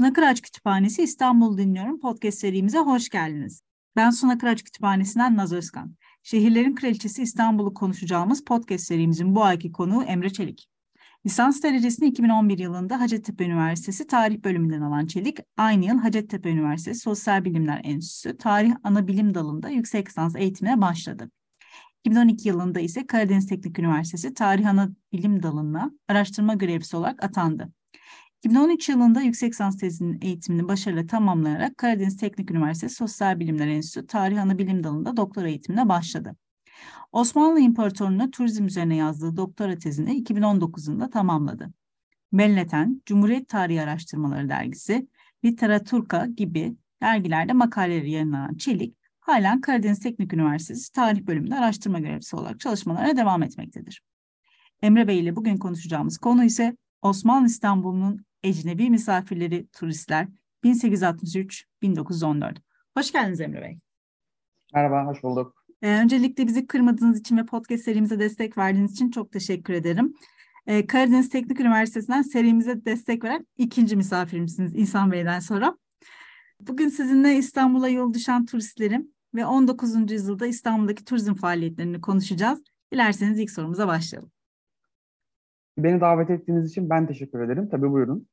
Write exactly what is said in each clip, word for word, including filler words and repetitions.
Suna Kıraç Kütüphanesi İstanbul Dinliyorum podcast serimize hoş geldiniz. Ben Suna Kıraç Kütüphanesi'nden Naz Özkan. Şehirlerin Kraliçesi İstanbul'u konuşacağımız podcast serimizin bu ayki konuğu Emre Çelik. Lisans derecesini iki bin on bir yılında Hacettepe Üniversitesi Tarih Bölümünden alan Çelik, aynı yıl Hacettepe Üniversitesi Sosyal Bilimler Enstitüsü Tarih Anabilim Dalı'nda yüksek lisans eğitimine başladı. iki bin on iki yılında ise Karadeniz Teknik Üniversitesi Tarih Anabilim Dalı'na araştırma görevlisi olarak atandı. iki bin on üç yılında yüksek lisans tezinin eğitimini başarıyla tamamlayarak Karadeniz Teknik Üniversitesi Sosyal Bilimler Enstitüsü Tarih Anabilim Dalı'nda doktora eğitimine başladı. Osmanlı İmparatorluğu'na turizm üzerine yazdığı doktora tezini iki bin on dokuz yılında tamamladı. Belleten, Cumhuriyet Tarihi Araştırmaları Dergisi, Literaturka gibi dergilerde makaleleri yayınlanan Çelik, halen Karadeniz Teknik Üniversitesi Tarih Bölümünde araştırma görevlisi olarak çalışmalarına devam etmektedir. Emre Bey ile bugün konuşacağımız konu ise Osmanlı İstanbul'un ecnebi misafirleri, turistler bin sekiz yüz altmış üç - bin dokuz yüz on dört. Hoş geldiniz Emre Bey. Merhaba, hoş bulduk. Öncelikle bizi kırmadığınız için ve podcast serimize destek verdiğiniz için çok teşekkür ederim. Karadeniz Teknik Üniversitesi'nden serimize destek veren ikinci misafirimsiniz İhsan Bey'den sonra. Bugün sizinle İstanbul'a yol düşen turistlerim ve on dokuzuncu yüzyılda İstanbul'daki turizm faaliyetlerini konuşacağız. Dilerseniz ilk sorumuza başlayalım. Beni davet ettiğiniz için ben teşekkür ederim. Tabii buyurun.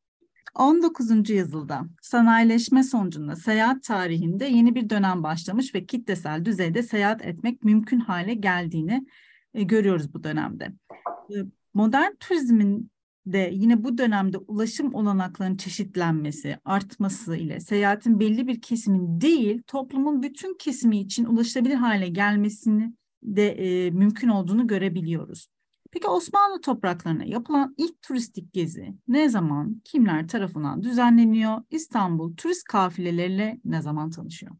on dokuzuncu yüzyılda sanayileşme sonucunda seyahat tarihinde yeni bir dönem başlamış ve kitlesel düzeyde seyahat etmek mümkün hale geldiğini görüyoruz bu dönemde. Modern turizmin de yine bu dönemde ulaşım olanaklarının çeşitlenmesi, artması ile seyahatin belli bir kesimin değil, toplumun bütün kesimi için ulaşılabilir hale gelmesini de e, mümkün olduğunu görebiliyoruz. Peki Osmanlı topraklarına yapılan ilk turistik gezi ne zaman, kimler tarafından düzenleniyor? İstanbul turist kafileleriyle ne zaman tanışıyor?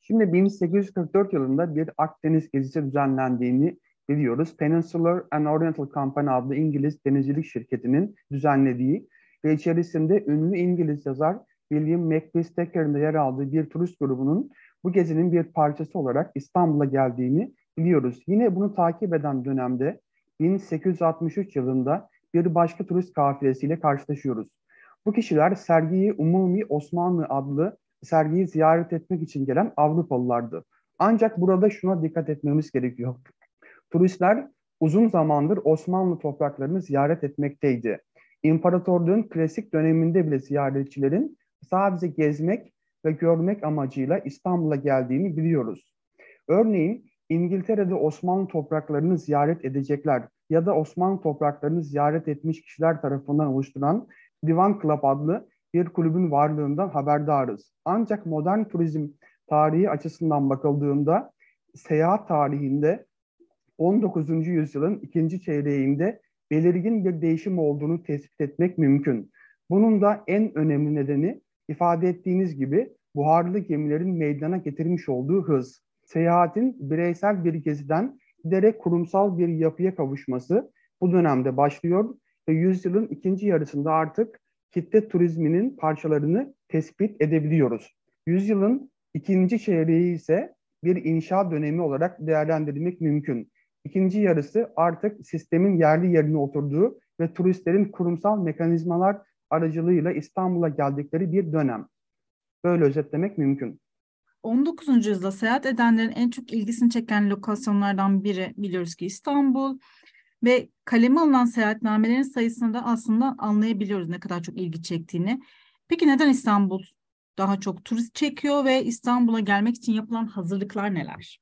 Şimdi bin sekiz yüz kırk dört yılında bir Akdeniz gezisi düzenlendiğini biliyoruz. Peninsular and Oriental Company adlı İngiliz denizcilik şirketinin düzenlediği ve içerisinde ünlü İngiliz yazar William Makepeace Thackeray'ın da yer aldığı bir turist grubunun bu gezinin bir parçası olarak İstanbul'a geldiğini biliyoruz. Yine bunu takip eden dönemde bin sekiz yüz altmış üç yılında bir başka turist kafilesiyle karşılaşıyoruz. Bu kişiler Sergiyi Umumi Osmanlı adlı sergiyi ziyaret etmek için gelen Avrupalılardı. Ancak burada şuna dikkat etmemiz gerekiyor. Turistler uzun zamandır Osmanlı topraklarını ziyaret etmekteydi. İmparatorluğun klasik döneminde bile ziyaretçilerin sadece gezmek ve görmek amacıyla İstanbul'a geldiğini biliyoruz. Örneğin İngiltere'de Osmanlı topraklarını ziyaret edecekler ya da Osmanlı topraklarını ziyaret etmiş kişiler tarafından oluşturan Divan Club adlı bir kulübün varlığından haberdarız. Ancak modern turizm tarihi açısından bakıldığında seyahat tarihinde on dokuzuncu yüzyılın ikinci çeyreğinde belirgin bir değişim olduğunu tespit etmek mümkün. Bunun da en önemli nedeni ifade ettiğiniz gibi buharlı gemilerin meydana getirmiş olduğu hız. Seyahatin bireysel bir geziden giderek kurumsal bir yapıya kavuşması bu dönemde başlıyor ve yüzyılın ikinci yarısında artık kitle turizminin parçalarını tespit edebiliyoruz. Yüzyılın ikinci çeyreği ise bir inşa dönemi olarak değerlendirilmek mümkün. İkinci yarısı artık sistemin yerli yerine oturduğu ve turistlerin kurumsal mekanizmalar aracılığıyla İstanbul'a geldikleri bir dönem. Böyle özetlemek mümkün. on dokuzuncu yüzyılda seyahat edenlerin en çok ilgisini çeken lokasyonlardan biri biliyoruz ki İstanbul ve kaleme alınan seyahatnamelerin sayısını da aslında anlayabiliyoruz ne kadar çok ilgi çektiğini. Peki neden İstanbul daha çok turist çekiyor ve İstanbul'a gelmek için yapılan hazırlıklar neler?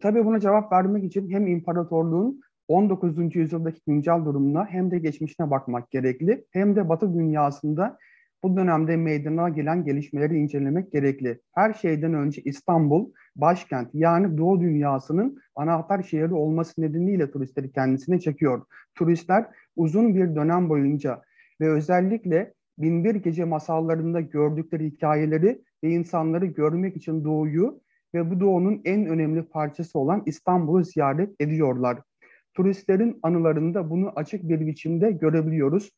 Tabii buna cevap vermek için hem imparatorluğun on dokuzuncu yüzyıldaki güncel durumuna hem de geçmişine bakmak gerekli hem de Batı dünyasında bu dönemde meydana gelen gelişmeleri incelemek gerekli. Her şeyden önce İstanbul, başkent yani Doğu dünyasının anahtar şehri olması nedeniyle turistleri kendisine çekiyor. Turistler uzun bir dönem boyunca ve özellikle Binbir Gece masallarında gördükleri hikayeleri ve insanları görmek için Doğu'yu ve bu Doğu'nun en önemli parçası olan İstanbul'u ziyaret ediyorlar. Turistlerin anılarında bunu açık bir biçimde görebiliyoruz.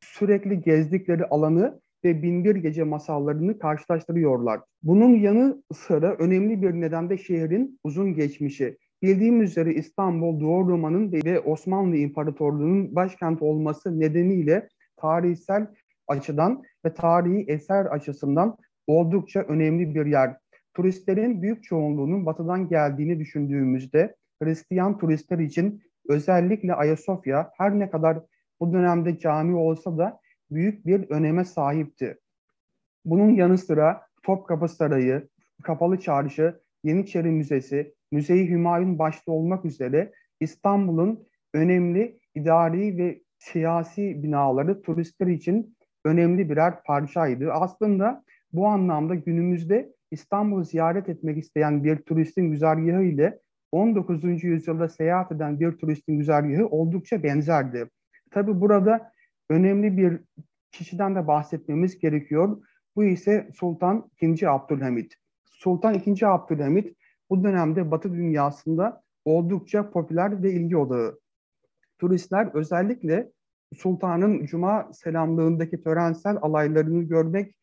Sürekli gezdikleri alanı ve Binbir Gece masallarını karşılaştırıyorlar. Bunun yanı sıra önemli bir neden de şehrin uzun geçmişi. Bildiğimiz üzere İstanbul, Doğu Roma'nın ve Osmanlı İmparatorluğu'nun başkenti olması nedeniyle tarihsel açıdan ve tarihi eser açısından oldukça önemli bir yer. Turistlerin büyük çoğunluğunun batıdan geldiğini düşündüğümüzde Hristiyan turistler için özellikle Ayasofya her ne kadar bu dönemde cami olsa da büyük bir öneme sahipti. Bunun yanı sıra Topkapı Sarayı, Kapalı Çarşı, Yeniçeri Müzesi, Müze-i Hümayun başta olmak üzere İstanbul'un önemli idari ve siyasi binaları turistler için önemli birer parçaydı. Aslında bu anlamda günümüzde İstanbul'u ziyaret etmek isteyen bir turistin güzergahı ile on dokuzuncu yüzyılda seyahat eden bir turistin güzergahı oldukça benzerdi. Tabii burada önemli bir kişiden de bahsetmemiz gerekiyor. Bu ise Sultan ikinci. Abdülhamit. Sultan ikinci. Abdülhamit bu dönemde Batı dünyasında oldukça popüler ve ilgi odağı. Turistler özellikle Sultan'ın Cuma selamlığındaki törensel alaylarını görmek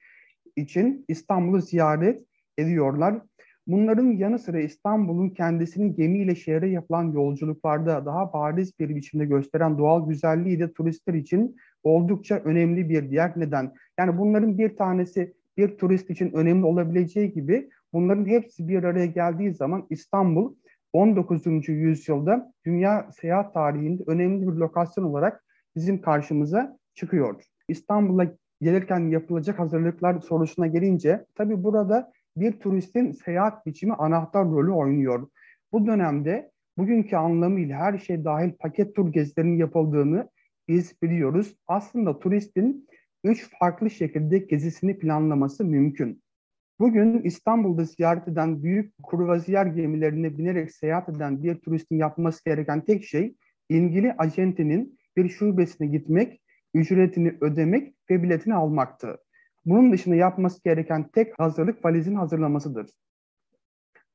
için İstanbul'u ziyaret ediyorlar. Bunların yanı sıra İstanbul'un kendisinin gemiyle şehre yapılan yolculuklarda daha bariz bir biçimde gösteren doğal güzelliği de turistler için oldukça önemli bir diğer neden. Yani bunların bir tanesi bir turist için önemli olabileceği gibi bunların hepsi bir araya geldiği zaman İstanbul on dokuzuncu yüzyılda dünya seyahat tarihinde önemli bir lokasyon olarak bizim karşımıza çıkıyor. İstanbul'a gelirken yapılacak hazırlıklar sorusuna gelince tabii burada bir turistin seyahat biçimi anahtar rolü oynuyor. Bu dönemde bugünkü anlamıyla her şey dahil paket tur gezilerinin yapıldığını biz biliyoruz. Aslında turistin üç farklı şekilde gezisini planlaması mümkün. Bugün İstanbul'da ziyaret eden büyük kruvaziyer gemilerine binerek seyahat eden bir turistin yapması gereken tek şey ilgili acentenin bir şubesine gitmek, ücretini ödemek ve biletini almaktı. Bunun dışında yapması gereken tek hazırlık valizin hazırlamasıdır.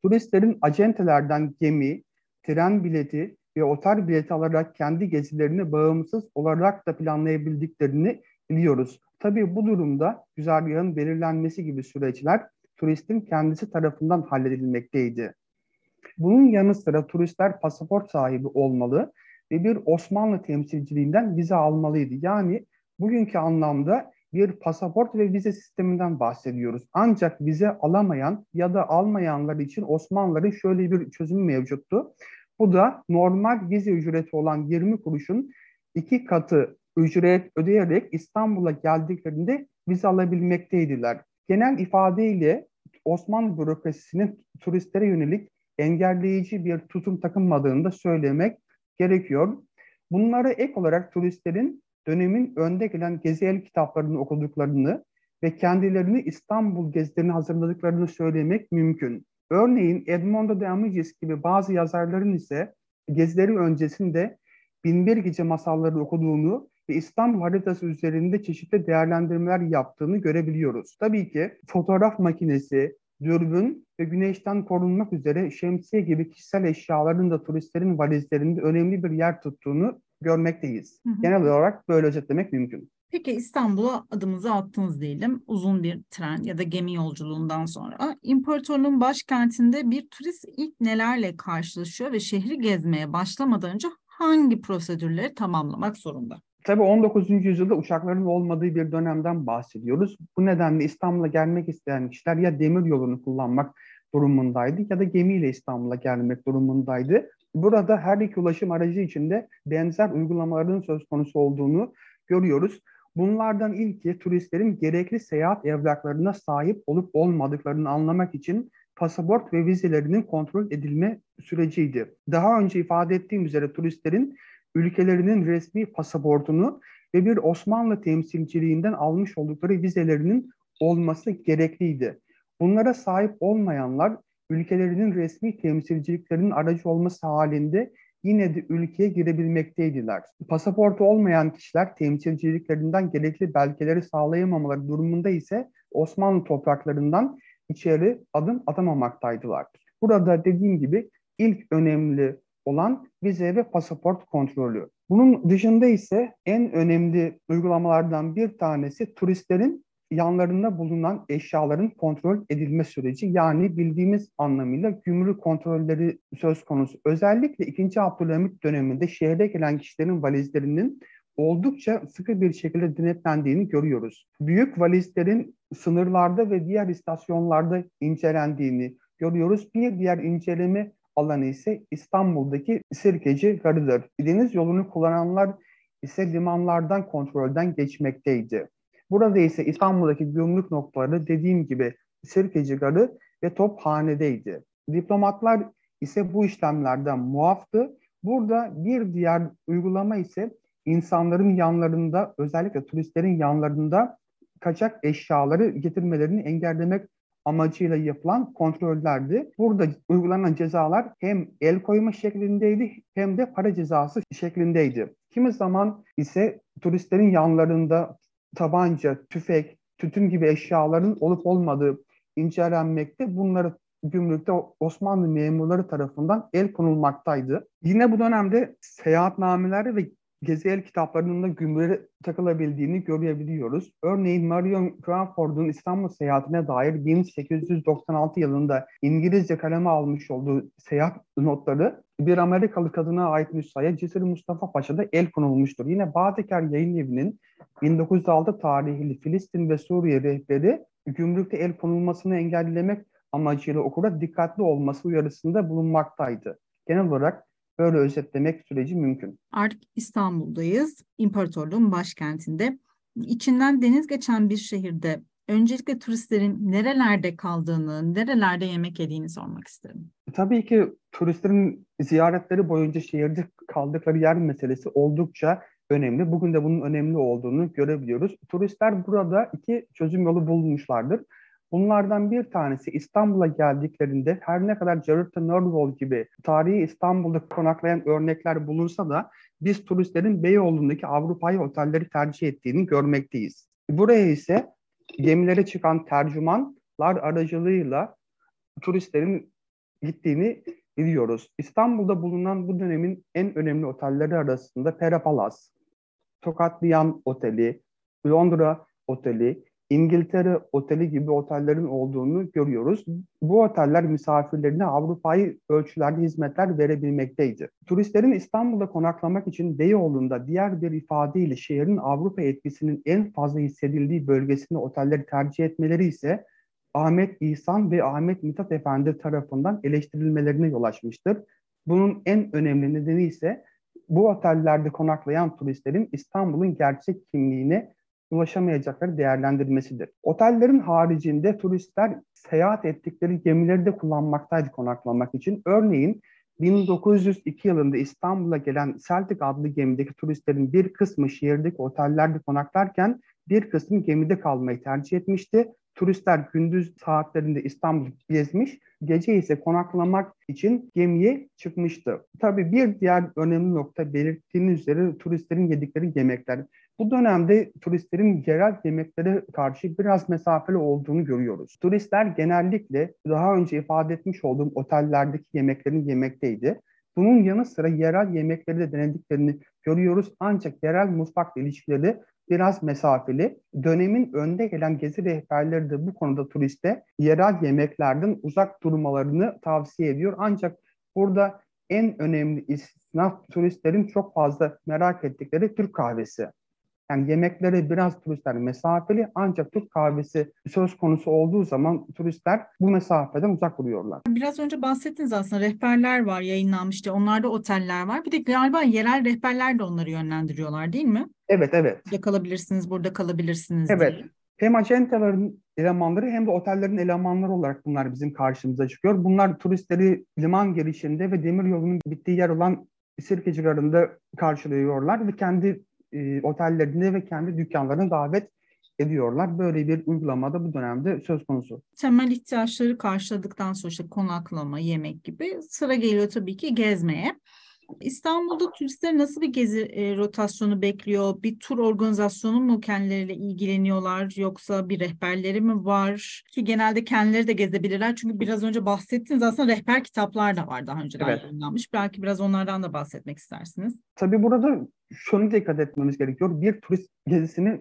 Turistlerin acentelerden gemi, tren bileti ve otel bileti alarak kendi gezilerini bağımsız olarak da planlayabildiklerini biliyoruz. Tabii bu durumda güzergahın belirlenmesi gibi süreçler turistin kendisi tarafından halledilmekteydi. Bunun yanı sıra turistler pasaport sahibi olmalı ve bir Osmanlı temsilciliğinden vize almalıydı. Yani bugünkü anlamda bir pasaport ve vize sisteminden bahsediyoruz. Ancak vize alamayan ya da almayanlar için Osmanlıların şöyle bir çözümü mevcuttu. Bu da normal vize ücreti olan yirmi kuruşun iki katı ücret ödeyerek İstanbul'a geldiklerinde vize alabilmekteydiler. Genel ifadeyle Osmanlı bürokrasisinin turistlere yönelik engelleyici bir tutum takınmadığını da söylemek gerekiyor. Bunlara ek olarak turistlerin dönemin önde gelen gezi el kitaplarını okuduklarını ve kendilerini İstanbul gezilerine hazırladıklarını söylemek mümkün. Örneğin Edmond de Amicis gibi bazı yazarların ise gezileri öncesinde Binbir Gece masalları okuduğunu ve İstanbul haritası üzerinde çeşitli değerlendirmeler yaptığını görebiliyoruz. Tabii ki fotoğraf makinesi, dürbün ve güneşten korunmak üzere şemsiye gibi kişisel eşyaların da turistlerin valizlerinde önemli bir yer tuttuğunu görmekteyiz. Hı hı. Genel olarak böyle özetlemek mümkün. Peki İstanbul'a adımınızı attınız diyelim. Uzun bir tren ya da gemi yolculuğundan sonra imparatorluğun başkentinde bir turist ilk nelerle karşılaşıyor ve şehri gezmeye başlamadan önce hangi prosedürleri tamamlamak zorunda? Tabii on dokuzuncu yüzyılda uçakların olmadığı bir dönemden bahsediyoruz. Bu nedenle İstanbul'a gelmek isteyen kişiler ya demir yolunu kullanmak durumundaydı ya da gemiyle İstanbul'a gelmek durumundaydı. Burada her iki ulaşım aracı içinde benzer uygulamaların söz konusu olduğunu görüyoruz. Bunlardan ilki turistlerin gerekli seyahat evraklarına sahip olup olmadıklarını anlamak için pasaport ve vizelerinin kontrol edilme süreciydi. Daha önce ifade ettiğim üzere turistlerin ülkelerinin resmi pasaportunu ve bir Osmanlı temsilciliğinden almış oldukları vizelerinin olması gerekliydi. Bunlara sahip olmayanlar ülkelerinin resmi temsilciliklerinin aracı olması halinde yine de ülkeye girebilmekteydiler. Pasaportu olmayan kişiler temsilciliklerinden gerekli belgeleri sağlayamamaları durumunda ise Osmanlı topraklarından içeri adım atamamaktaydılar. Burada dediğim gibi ilk önemli olan vize ve pasaport kontrolü. Bunun dışında ise en önemli uygulamalardan bir tanesi turistlerin yanlarında bulunan eşyaların kontrol edilme süreci, yani bildiğimiz anlamıyla gümrük kontrolleri söz konusu. Özellikle ikinci. Abdülhamit döneminde şehre gelen kişilerin valizlerinin oldukça sıkı bir şekilde denetlendiğini görüyoruz. Büyük valizlerin sınırlarda ve diğer istasyonlarda incelendiğini görüyoruz. Bir diğer inceleme alanı ise İstanbul'daki Sirkeci Garı'dır. Deniz yolunu kullananlar ise limanlardan kontrolden geçmekteydi. Burada ise İstanbul'daki gümrük noktaları dediğim gibi Sirkeci Garı ve Tophane'deydi. Diplomatlar ise bu işlemlerden muaftı. Burada bir diğer uygulama ise insanların yanlarında, özellikle turistlerin yanlarında kaçak eşyaları getirmelerini engellemek amacıyla yapılan kontrollerdi. Burada uygulanan cezalar hem el koyma şeklindeydi hem de para cezası şeklindeydi. Kimi zaman ise turistlerin yanlarında tabanca, tüfek, tütün gibi eşyaların olup olmadığı incelenmekte. Bunları gümrükte Osmanlı memurları tarafından el konulmaktaydı. Yine bu dönemde seyahatnameler ve gezi el kitaplarının da gümrüğe takılabildiğini görebiliyoruz. Örneğin Marion Cranford'un İstanbul seyahatine dair bin sekiz yüz doksan altı yılında İngilizce kaleme almış olduğu seyahat notları bir Amerikalı kadına ait nüshaya Cesur Mustafa Paşa'da el konulmuştur. Yine Baedeker Yayın Evi'nin bin dokuz yüz altı tarihli Filistin ve Suriye rehberi gümrükte el konulmasını engellemek amacıyla okura dikkatli olması uyarısında bulunmaktaydı. Genel olarak böyle özetlemek süreci mümkün. Artık İstanbul'dayız, imparatorluğun başkentinde. İçinden deniz geçen bir şehirde öncelikle turistlerin nerelerde kaldığını, nerelerde yemek yediğini sormak isterim. Tabii ki turistlerin ziyaretleri boyunca şehirde kaldıkları yer meselesi oldukça önemli. Bugün de bunun önemli olduğunu görebiliyoruz. Turistler burada iki çözüm yolu bulmuşlardır. Bunlardan bir tanesi İstanbul'a geldiklerinde her ne kadar Cerrahpaşa Nördül gibi tarihi İstanbul'da konaklayan örnekler bulunsa da biz turistlerin Beyoğlu'ndaki Avrupa'yı otelleri tercih ettiğini görmekteyiz. Buraya ise gemilere çıkan tercümanlar aracılığıyla turistlerin gittiğini biliyoruz. İstanbul'da bulunan bu dönemin en önemli otelleri arasında Pera Palace, Tokatliyan Oteli, Londra Oteli, İngiltere oteli gibi otellerin olduğunu görüyoruz. Bu oteller misafirlerine Avrupa'yı ölçülerde hizmetler verebilmekteydi. Turistlerin İstanbul'da konaklamak için Beyoğlu'nda, diğer bir ifadeyle şehrin Avrupa etkisinin en fazla hissedildiği bölgesinde otelleri tercih etmeleri ise Ahmet İhsan ve Ahmet Mithat Efendi tarafından eleştirilmelerine yol açmıştır. Bunun en önemli nedeni ise bu otellerde konaklayan turistlerin İstanbul'un gerçek kimliğine ulaşamayacakları değerlendirmesidir. Otellerin haricinde turistler seyahat ettikleri gemileri de kullanmaktaydı konaklamak için. Örneğin bin dokuz yüz iki yılında İstanbul'a gelen Celtic adlı gemideki turistlerin bir kısmı şehirdeki otellerde konaklarken bir kısmı gemide kalmayı tercih etmişti. Turistler gündüz saatlerinde İstanbul'u gezmiş, gece ise konaklamak için gemiye çıkmıştı. Tabii bir diğer önemli nokta belirttiğiniz üzere turistlerin yedikleri yemekler. Bu dönemde turistlerin yerel yemeklere karşı biraz mesafeli olduğunu görüyoruz. Turistler genellikle daha önce ifade etmiş olduğum otellerdeki yemeklerin yemekteydi. Bunun yanı sıra yerel yemekleri de denediklerini görüyoruz. Ancak yerel mutfakla ilişkileri biraz mesafeli. Dönemin önde gelen gezi rehberleri de bu konuda turiste yerel yemeklerden uzak durmalarını tavsiye ediyor. Ancak burada en önemli istisna turistlerin çok fazla merak ettikleri Türk kahvesi. Yani yemeklere biraz turistler mesafeli, ancak Türk kahvesi söz konusu olduğu zaman turistler bu mesafeden uzak duruyorlar. Biraz önce bahsettiniz aslında, rehberler var yayınlanmıştı, onlarda oteller var. Bir de galiba yerel rehberler de onları yönlendiriyorlar değil mi? Evet, evet. Burada kalabilirsiniz, burada kalabilirsiniz evet. diye. Hem acentaların elemanları hem de otellerin elemanları olarak bunlar bizim karşımıza çıkıyor. Bunlar turistleri liman girişinde ve demir yolunun bittiği yer olan Sirkeci Garı'nda karşılıyorlar ve kendi otellerinde ve kendi dükkanlarına davet ediyorlar. Böyle bir uygulamada bu dönemde söz konusu. Temel ihtiyaçları karşıladıktan sonra işte konaklama, yemek gibi sıra geliyor tabii ki gezmeye. İstanbul'da turistler nasıl bir gezi e, rotasyonu bekliyor? Bir tur organizasyonu mu kendileriyle ilgileniyorlar yoksa bir rehberleri mi var? Ki genelde kendileri de gezebilirler. Çünkü biraz önce bahsettiniz aslında rehber kitaplar da var daha önceden evet. yayınlanmış. Belki biraz onlardan da bahsetmek istersiniz. Tabii burada şunu dikkat etmemiz gerekiyor. Bir turist gezisini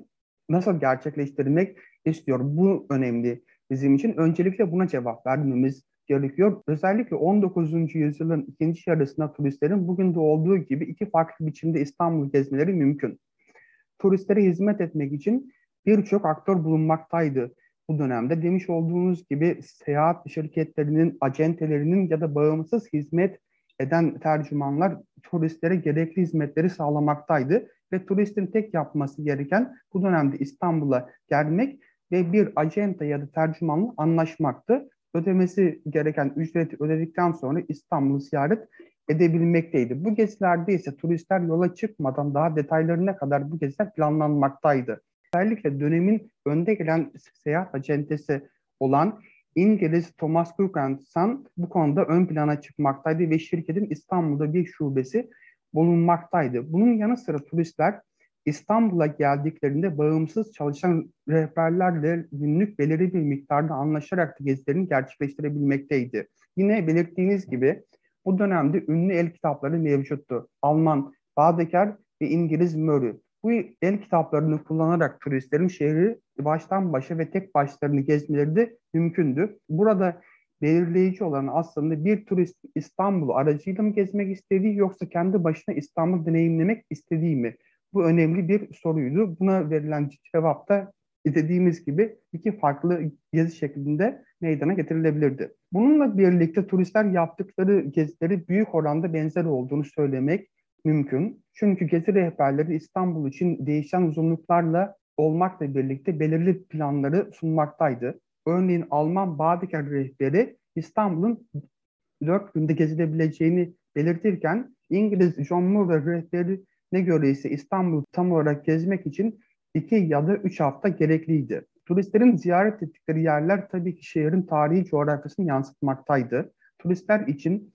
nasıl gerçekleştirmek istiyor? Bu önemli bizim için. Öncelikle buna cevap vermemiz gerekiyor. Özellikle on dokuzuncu yüzyılın ikinci yarısında turistlerin bugün de olduğu gibi iki farklı biçimde İstanbul gezmeleri mümkün. turistlere hizmet etmek için birçok aktör bulunmaktaydı bu dönemde. Demiş olduğunuz gibi seyahat şirketlerinin, acentelerinin ya da bağımsız hizmet eden tercümanlar turistlere gerekli hizmetleri sağlamaktaydı. Ve turistin tek yapması gereken bu dönemde İstanbul'a gelmek ve bir acenta ya da tercümanla anlaşmaktı. Ödemesi gereken ücreti ödedikten sonra İstanbul'u ziyaret edebilmekteydi. Bu gezilerde ise turistler yola çıkmadan daha detaylarına kadar bu geziler planlanmaktaydı. Özellikle dönemin önde gelen seyahat acentesi olan İngiliz Thomas Cook and Son bu konuda ön plana çıkmaktaydı ve şirketin İstanbul'da bir şubesi bulunmaktaydı. Bunun yanı sıra turistler İstanbul'a geldiklerinde bağımsız çalışan rehberlerle günlük belirli bir miktarda anlaşarak da gezilerini gerçekleştirebilmekteydi. Yine belirttiğiniz gibi bu dönemde ünlü el kitapları mevcuttu. Alman Baedeker ve İngiliz Murray. Bu el kitaplarını kullanarak turistlerin şehri baştan başa ve tek başlarını gezmeleri de mümkündü. Burada belirleyici olan aslında bir turist İstanbul'u aracıyla mı gezmek istediği yoksa kendi başına İstanbul'u deneyimlemek istediği mi? Bu önemli bir soruydu. Buna verilen cevap da dediğimiz gibi iki farklı gezi şeklinde meydana getirilebilirdi. Bununla birlikte turistler yaptıkları gezileri büyük oranda benzer olduğunu söylemek mümkün. Çünkü gezi rehberleri İstanbul için değişen uzunluklarla olmakla birlikte belirli planları sunmaktaydı. Örneğin Alman Baedeker rehberi İstanbul'un dört günde gezilebileceğini belirtirken İngiliz John Moore rehberi ne göre ise İstanbul'u tam olarak gezmek için iki ya da üç hafta gerekliydi. Turistlerin ziyaret ettikleri yerler tabii ki şehrin tarihi coğrafyasını yansıtmaktaydı. Turistler için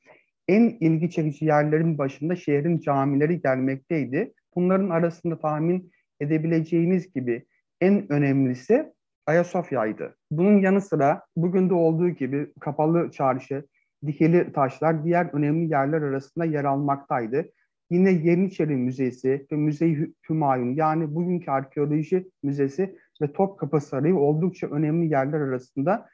en ilgi çekici yerlerin başında şehrin camileri gelmekteydi. Bunların arasında tahmin edebileceğiniz gibi en önemlisi Ayasofya'ydı. Bunun yanı sıra bugün de olduğu gibi Kapalı Çarşı, Dikili Taşlar diğer önemli yerler arasında yer almaktaydı. Yine Yeniçeri Müzesi ve Müze-i Hümayun yani bugünkü Arkeoloji Müzesi ve Topkapı Sarayı oldukça önemli yerler arasında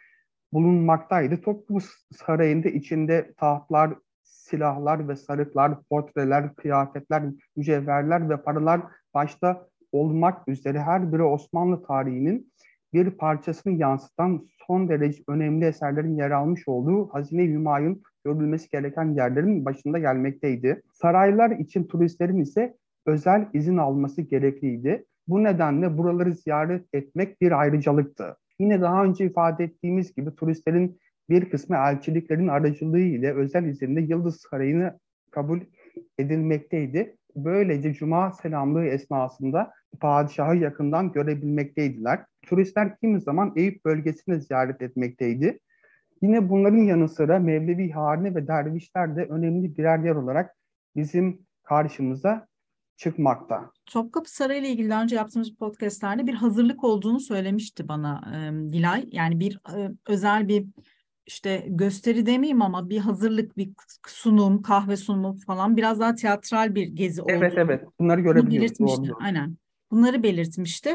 bulunmaktaydı. Topkapı Sarayı'nda içinde tahtlar, silahlar ve sarıklar, portreler, kıyafetler, mücevherler ve paralar başta olmak üzere her biri Osmanlı tarihinin bir parçasını yansıtan son derece önemli eserlerin yer almış olduğu Hazine-i Hümayun görülmesi gereken yerlerin başında gelmekteydi. Saraylar için turistlerin ise özel izin alması gerekliydi. Bu nedenle buraları ziyaret etmek bir ayrıcalıktı. Yine daha önce ifade ettiğimiz gibi turistlerin bir kısmı elçiliklerin aracılığı ile özel izinle Yıldız Sarayı'nı kabul edilmekteydi. Böylece Cuma selamlığı esnasında padişahı yakından görebilmekteydiler. Turistler kimi zaman Eyüp bölgesini ziyaret etmekteydi. Yine bunların yanı sıra Mevlevi Harine ve dervişler de önemli birer yer olarak bizim karşımıza çıkmakta. Topkapı Sarayı ile ilgili önce yaptığımız podcastlerde bir hazırlık olduğunu söylemişti bana e, Dilay. Yani bir e, özel bir işte gösteri demeyeyim ama bir hazırlık, bir sunum, kahve sunumu falan biraz daha tiyatral bir gezi oldu. Evet evet bunları görebiliyoruz. Aynen. Bunları belirtmişti.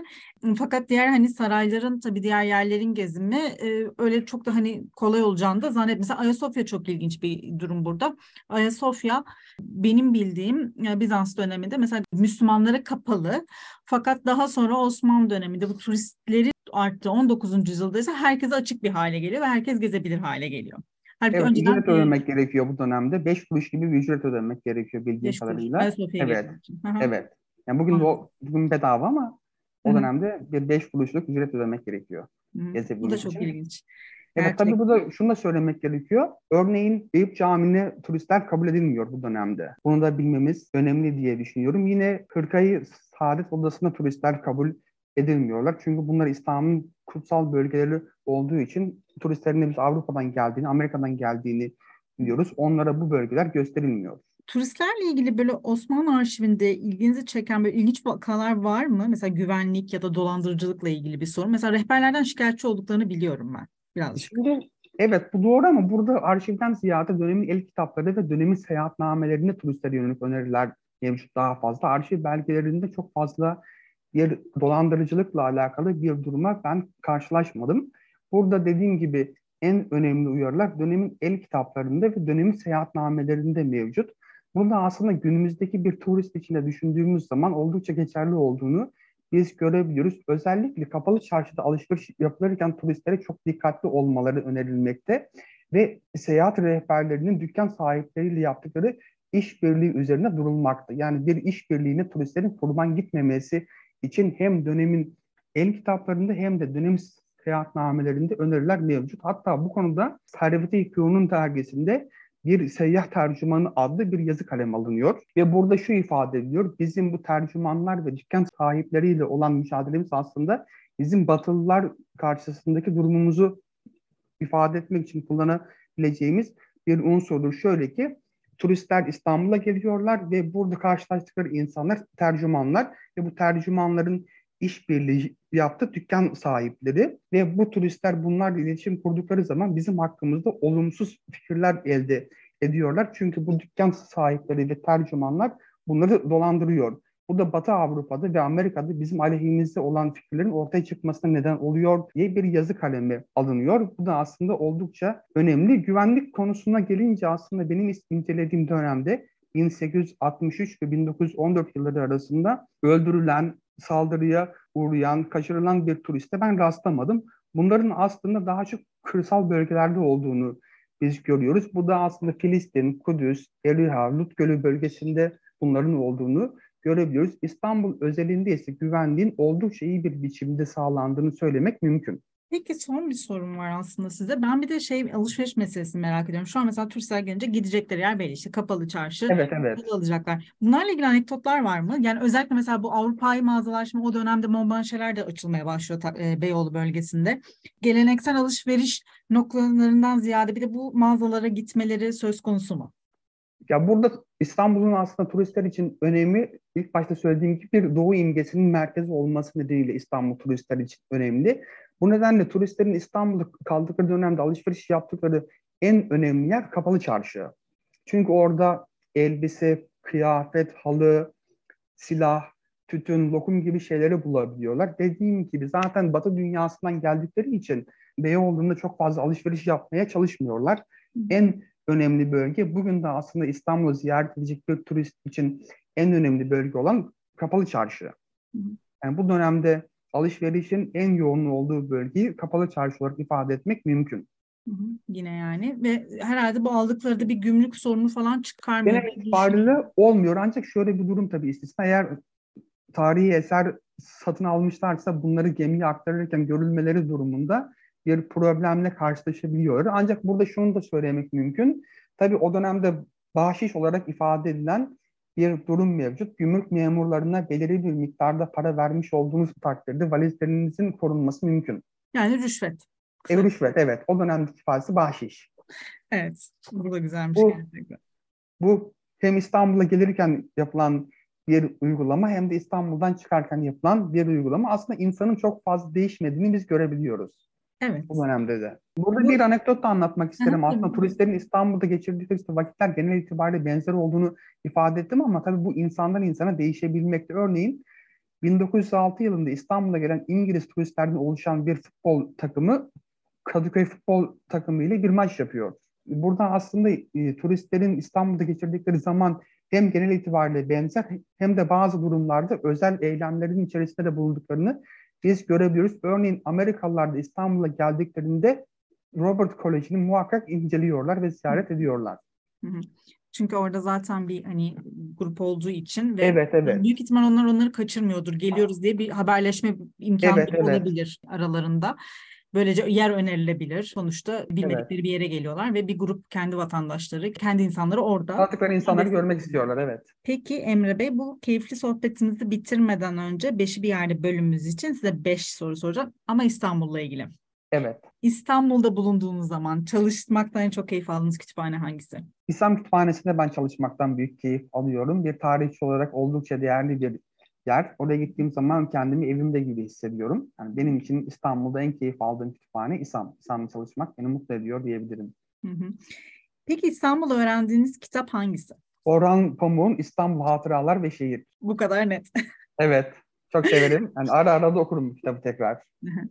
Fakat diğer hani sarayların tabii diğer yerlerin gezimi e, öyle çok da hani kolay olacağını da zannetmiyorum. Mesela Ayasofya çok ilginç bir durum burada. Ayasofya benim bildiğim yani Bizans döneminde mesela Müslümanlara kapalı. Fakat daha sonra Osmanlı döneminde bu turistleri arttı. on dokuzuncu yüzyılda ise herkese açık bir hale geliyor ve herkes gezebilir hale geliyor. Halbuki evet, önceden ücret ödemek gerekiyor bu dönemde. beş kuruş gibi bir ücret ödemek gerekiyor bildiğim kadarıyla. Ayasofya'ya evet. Evet. Yani bugün de o, bugün bedava ama o Hı-hı. dönemde bir beş kuruşluk ücret ödemek gerekiyor. Bu da çok için. ilginç. Evet, evet, tabii bu da şunu da söylemek gerekiyor. Örneğin Eyüp Camii'ne turistler kabul edilmiyor bu dönemde. Bunu da bilmemiz önemli diye düşünüyorum. Yine Hırkayı Saadet Odası'na turistler kabul edilmiyorlar. Çünkü bunlar İslam'ın kutsal bölgeleri olduğu için turistlerin biz Avrupa'dan geldiğini, Amerika'dan geldiğini biliyoruz. Onlara bu bölgeler gösterilmiyor. Turistlerle ilgili böyle Osmanlı arşivinde ilginizi çeken böyle ilginç vakalar var mı? Mesela güvenlik ya da dolandırıcılıkla ilgili bir sorun. Mesela rehberlerden şikayetçi olduklarını biliyorum ben birazcık. Şimdi, evet bu doğru ama burada arşivden ziyade dönemin el kitapları ve dönemin seyahatnamelerinde turistlere yönelik öneriler mevcut daha fazla. Arşiv belgelerinde çok fazla bir dolandırıcılıkla alakalı bir duruma ben karşılaşmadım. Burada dediğim gibi en önemli uyarılar dönemin el kitaplarında ve dönemin seyahatnamelerinde mevcut. Bunu da aslında günümüzdeki bir turist için de düşündüğümüz zaman oldukça geçerli olduğunu biz görebiliyoruz. Özellikle Kapalı Çarşı'da alışveriş yapılırken turistlere çok dikkatli olmaları önerilmekte ve seyahat rehberlerinin dükkan sahipleriyle yaptıkları işbirliği üzerine durulmakta. Yani bir işbirliğine turistlerin kurban gitmemesi için hem dönemin el kitaplarında hem de dönem seyahatnamelerinde öneriler mevcut. Hatta bu konuda Servet-i Fünun'un dergisinde bir seyyah tercümanı adlı bir yazı kalem alınıyor. Ve burada şu ifade ediliyor: bizim bu tercümanlar ve dükkan sahipleriyle olan mücadelemiz aslında bizim Batılılar karşısındaki durumumuzu ifade etmek için kullanabileceğimiz bir unsurdur. Şöyle ki, turistler İstanbul'a geliyorlar ve burada karşılaştıkları insanlar tercümanlar ve bu tercümanların işbirliği yaptı dükkan sahipleri ve bu turistler bunlarla iletişim kurdukları zaman bizim hakkımızda olumsuz fikirler elde ediyorlar. Çünkü bu dükkan sahipleri ve tercümanlar bunları dolandırıyor. Bu da Batı Avrupa'da ve Amerika'da bizim aleyhimizde olan fikirlerin ortaya çıkmasına neden oluyor diye bir yazı kalemi alınıyor. Bu da aslında oldukça önemli. Güvenlik konusuna gelince aslında benim incelediğim dönemde bin sekiz yüz altmış üç ve bin dokuz yüz on dört yılları arasında öldürülen, saldırıya uğrayan, kaçırılan bir turiste ben rastlamadım. Bunların aslında daha çok kırsal bölgelerde olduğunu biz görüyoruz. Bu da aslında Filistin, Kudüs, Eriha, Lut Gölü bölgesinde bunların olduğunu görebiliyoruz. İstanbul özelinde ise güvenliğin oldukça iyi bir biçimde sağlandığını söylemek mümkün. Peki son bir sorum var aslında size. Ben bir de şey alışveriş meselesini merak ediyorum. Şu an mesela turistler gelince gidecekleri yer belli, işte Kapalı Çarşı. Evet, evet. Alacaklar. Bunlarla ilgili anekdotlar var mı? Yani özellikle mesela bu Avrupa'yı mağazalaşma, o dönemde Monbanşeler de açılmaya başlıyor Beyoğlu bölgesinde. Geleneksel alışveriş noktalarından ziyade bir de bu mağazalara gitmeleri söz konusu mu? Ya burada İstanbul'un aslında turistler için önemi, ilk başta söylediğim gibi bir doğu imgesinin merkezi olması nedeniyle İstanbul turistler için önemli. Bu nedenle turistlerin İstanbul'da kaldıkları dönemde alışveriş yaptıkları en önemli yer Kapalı Çarşı. Çünkü orada elbise, kıyafet, halı, silah, tütün, lokum gibi şeyleri bulabiliyorlar. Dediğim gibi zaten Batı dünyasından geldikleri için Beyoğlu'nda çok fazla alışveriş yapmaya çalışmıyorlar. En önemli bölge, bugün de aslında İstanbul'u ziyaret edecek bir turist için en önemli bölge olan Kapalı Çarşı. Yani bu dönemde alışverişin en yoğun olduğu bölgeyi Kapalı Çarşı olarak ifade etmek mümkün. Hı hı, yine yani ve herhalde bu aldıkları da bir gümrük sorunu falan çıkarmıyor. Genel itibariyle olmuyor, ancak şöyle bir durum tabii istisna. Eğer tarihi eser satın almışlarsa bunları gemiye aktarırken görülmeleri durumunda bir problemle karşılaşabiliyor. Ancak burada şunu da söylemek mümkün. Tabii o dönemde bahşiş olarak ifade edilen bir durum mevcut. Gümrük memurlarına belirli bir miktarda para vermiş olduğunuz takdirde valizlerinizin korunması mümkün. Yani rüşvet. E, rüşvet evet. O dönemdeki ifadesi bahşiş. Evet. Bu da güzelmiş bu, gerçekten. Bu hem İstanbul'a gelirken yapılan bir uygulama hem de İstanbul'dan çıkarken yapılan bir uygulama. Aslında insanın çok fazla değişmediğini biz görebiliyoruz. Evet. Bu dönemde de. Burada bu... bir anekdot da anlatmak isterim. Hı-hı. Aslında turistlerin İstanbul'da geçirdikleri vakitler genel itibariyle benzer olduğunu ifade ettim ama tabii bu insandan insana değişebilmekte. Örneğin bin dokuz yüz altı yılında İstanbul'a gelen İngiliz turistlerden oluşan bir futbol takımı Kadıköy futbol takımı ile bir maç yapıyor. Burada aslında e, turistlerin İstanbul'da geçirdikleri zaman hem genel itibariyle benzer hem de bazı durumlarda özel eylemlerin içerisinde de bulunduklarını biz görebiliyoruz. Örneğin Amerikalılar da İstanbul'a geldiklerinde Robert Koleji'ni muhakkak inceliyorlar ve ziyaret ediyorlar. Hı hı. Çünkü orada zaten bir hani grup olduğu için ve evet, evet. büyük ihtimal onlar onları kaçırmıyordur. Geliyoruz diye bir haberleşme imkanı evet, olabilir evet. aralarında. Böylece yer önerilebilir. Sonuçta bilmedikleri evet. bir yere geliyorlar ve bir grup kendi vatandaşları, kendi insanları orada. Artıkları insanları evet. görmek istiyorlar, evet. Peki Emre Bey, bu keyifli sohbetimizi bitirmeden önce Beşi Bir Yerde bölümümüz için size beş soru soracağım ama İstanbul'la ilgili. Evet. İstanbul'da bulunduğunuz zaman çalışmaktan en çok keyif aldığınız kütüphane hangisi? İSAM Kütüphanesi'nde ben çalışmaktan büyük keyif alıyorum. Bir tarihçi olarak oldukça değerli bir yer. Oraya gittiğim zaman kendimi evimde gibi hissediyorum. Yani benim için İstanbul'da en keyif aldığım kütüphane İSAM. İSAM'da çalışmak beni mutlu ediyor diyebilirim. Hı hı. Peki İstanbul'da öğrendiğiniz kitap hangisi? Orhan Pamuk'un İstanbul Hatıralar ve Şehir. Bu kadar net. Evet. Çok severim. Yani ara ara da okurum bu kitabı tekrar. Hı hı.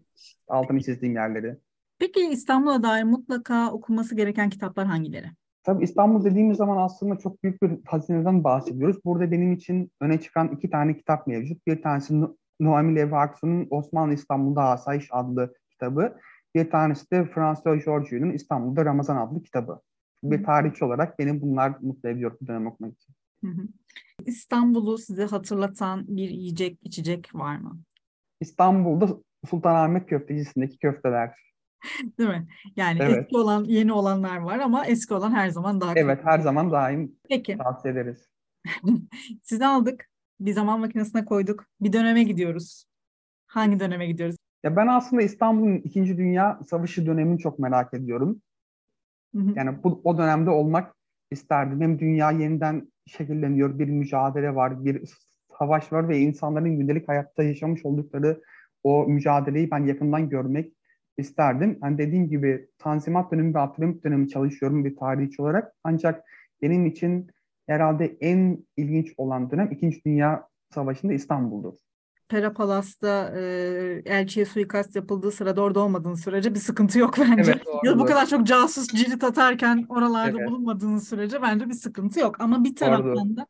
Altını çizdiğim yerleri. Peki İstanbul'a dair mutlaka okunması gereken kitaplar hangileri? Tabii İstanbul dediğimiz zaman aslında çok büyük bir hazineden bahsediyoruz. Burada benim için öne çıkan iki tane kitap mevcut. Bir tanesi Noemi Levax'ın Osmanlı İstanbul'da Asayiş adlı kitabı. Bir tanesi de François Georgiou'nun İstanbul'da Ramazan adlı kitabı. Bir tarihçi olarak beni bunlar mutlu ediyor bu dönem okumak için. İstanbul'u size hatırlatan bir yiyecek, içecek var mı? İstanbul'da Sultanahmet Köftecisindeki köfteler. Değil mi? Yani evet. Eski olan, yeni olanlar var ama eski olan her zaman daha Evet, köfte. Her zaman daim Peki. tavsiye ederiz. Sizi aldık, bir zaman makinesine koyduk, bir döneme gidiyoruz. Hangi döneme gidiyoruz? Ya ben aslında İstanbul'un İkinci Dünya Savaşı dönemini çok merak ediyorum. Hı hı. Yani bu o dönemde olmak isterdim. Hem dünya yeniden şekilleniyor, bir mücadele var, bir savaş var ve insanların gündelik hayatta yaşamış oldukları o mücadeleyi ben yakından görmek isterdim. Yani dediğim gibi Tanzimat dönemi ve Abdülhamit dönemi çalışıyorum bir tarihçi olarak. Ancak benim için herhalde en ilginç olan dönem İkinci Dünya Savaşı'nda İstanbul'dur. Pera Palace'da e, elçiye suikast yapıldığı sırada orada olmadığın sürece bir sıkıntı yok bence. Evet, ya bu kadar çok casus cirit atarken oralarda evet. bulunmadığın sürece bence bir sıkıntı yok. Ama bir taraftan doğru. da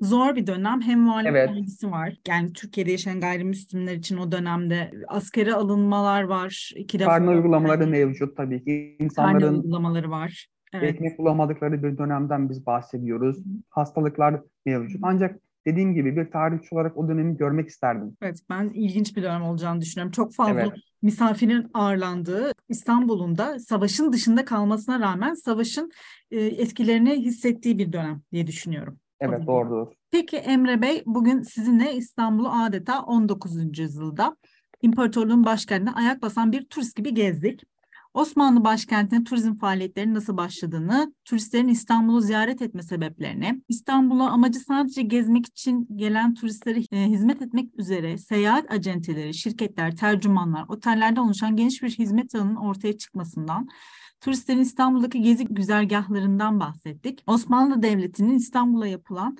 zor bir dönem. Hem muhalefet evet. vergisi var. Yani Türkiye'de yaşayan gayrimüslimler için o dönemde askere alınmalar var. Karne uygulamaları mevcut tabii ki. İnsanların uygulamaları var. Evet. Ekmek bulamadıkları bir dönemden biz bahsediyoruz. Hı. Hastalıklar mevcut. Ancak dediğim gibi bir tarihçi olarak o dönemi görmek isterdim. Evet, ben ilginç bir dönem olacağını düşünüyorum. Çok fazla evet. misafirin ağırlandığı, İstanbul'un da savaşın dışında kalmasına rağmen savaşın etkilerini hissettiği bir dönem diye düşünüyorum. Evet, doğrudur. Peki Emre Bey, bugün sizinle İstanbul'u adeta on dokuzuncu yüzyılda imparatorluğun başkentine ayak basan bir turist gibi gezdik. Osmanlı başkentine turizm faaliyetlerinin nasıl başladığını, turistlerin İstanbul'u ziyaret etme sebeplerini, İstanbul'a amacı sadece gezmek için gelen turistlere hizmet etmek üzere seyahat acenteleri, şirketler, tercümanlar, otellerde oluşan geniş bir hizmet alanının ortaya çıkmasından, turistlerin İstanbul'daki gezi güzergahlarından bahsettik. Osmanlı Devleti'nin İstanbul'a yapılan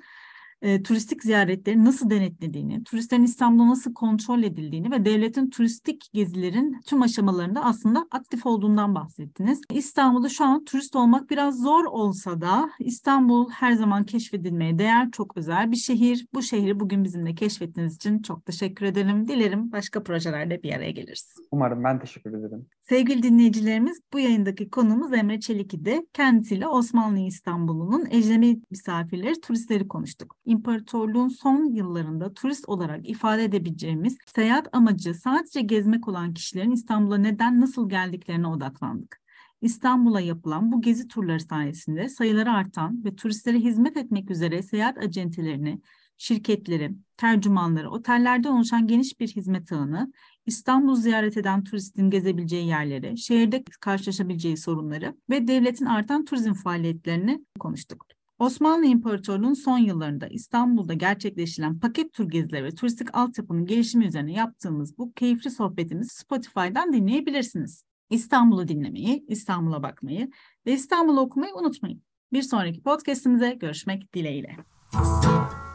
E, turistik ziyaretleri nasıl denetlediğini, turistlerin İstanbul'da nasıl kontrol edildiğini ve devletin turistik gezilerin tüm aşamalarında aslında aktif olduğundan bahsettiniz. İstanbul'da şu an turist olmak biraz zor olsa da İstanbul her zaman keşfedilmeye değer, çok özel bir şehir. Bu şehri bugün bizimle keşfettiğiniz için çok teşekkür ederim. Dilerim başka projelerde bir araya geliriz. Umarım, ben teşekkür ederim. Sevgili dinleyicilerimiz, bu yayındaki konuğumuz Emre Çelik idi. Kendisiyle Osmanlı İstanbul'unun ecnebi misafirleri, turistleri konuştuk. İmparatorluğun son yıllarında turist olarak ifade edebileceğimiz seyahat amacı sadece gezmek olan kişilerin İstanbul'a neden, nasıl geldiklerine odaklandık. İstanbul'a yapılan bu gezi turları sayesinde sayıları artan ve turistlere hizmet etmek üzere seyahat acentelerini, şirketleri, tercümanları, otellerde oluşan geniş bir hizmet alanı, İstanbul'u ziyaret eden turistin gezebileceği yerleri, şehirde karşılaşabileceği sorunları ve devletin artan turizm faaliyetlerini konuştuk. Osmanlı İmparatorluğu'nun son yıllarında İstanbul'da gerçekleşilen paket tur gezileri ve turistik altyapının gelişimi üzerine yaptığımız bu keyifli sohbetimizi Spotify'dan dinleyebilirsiniz. İstanbul'u dinlemeyi, İstanbul'a bakmayı ve İstanbul'u okumayı unutmayın. Bir sonraki podcast'imize görüşmek dileğiyle.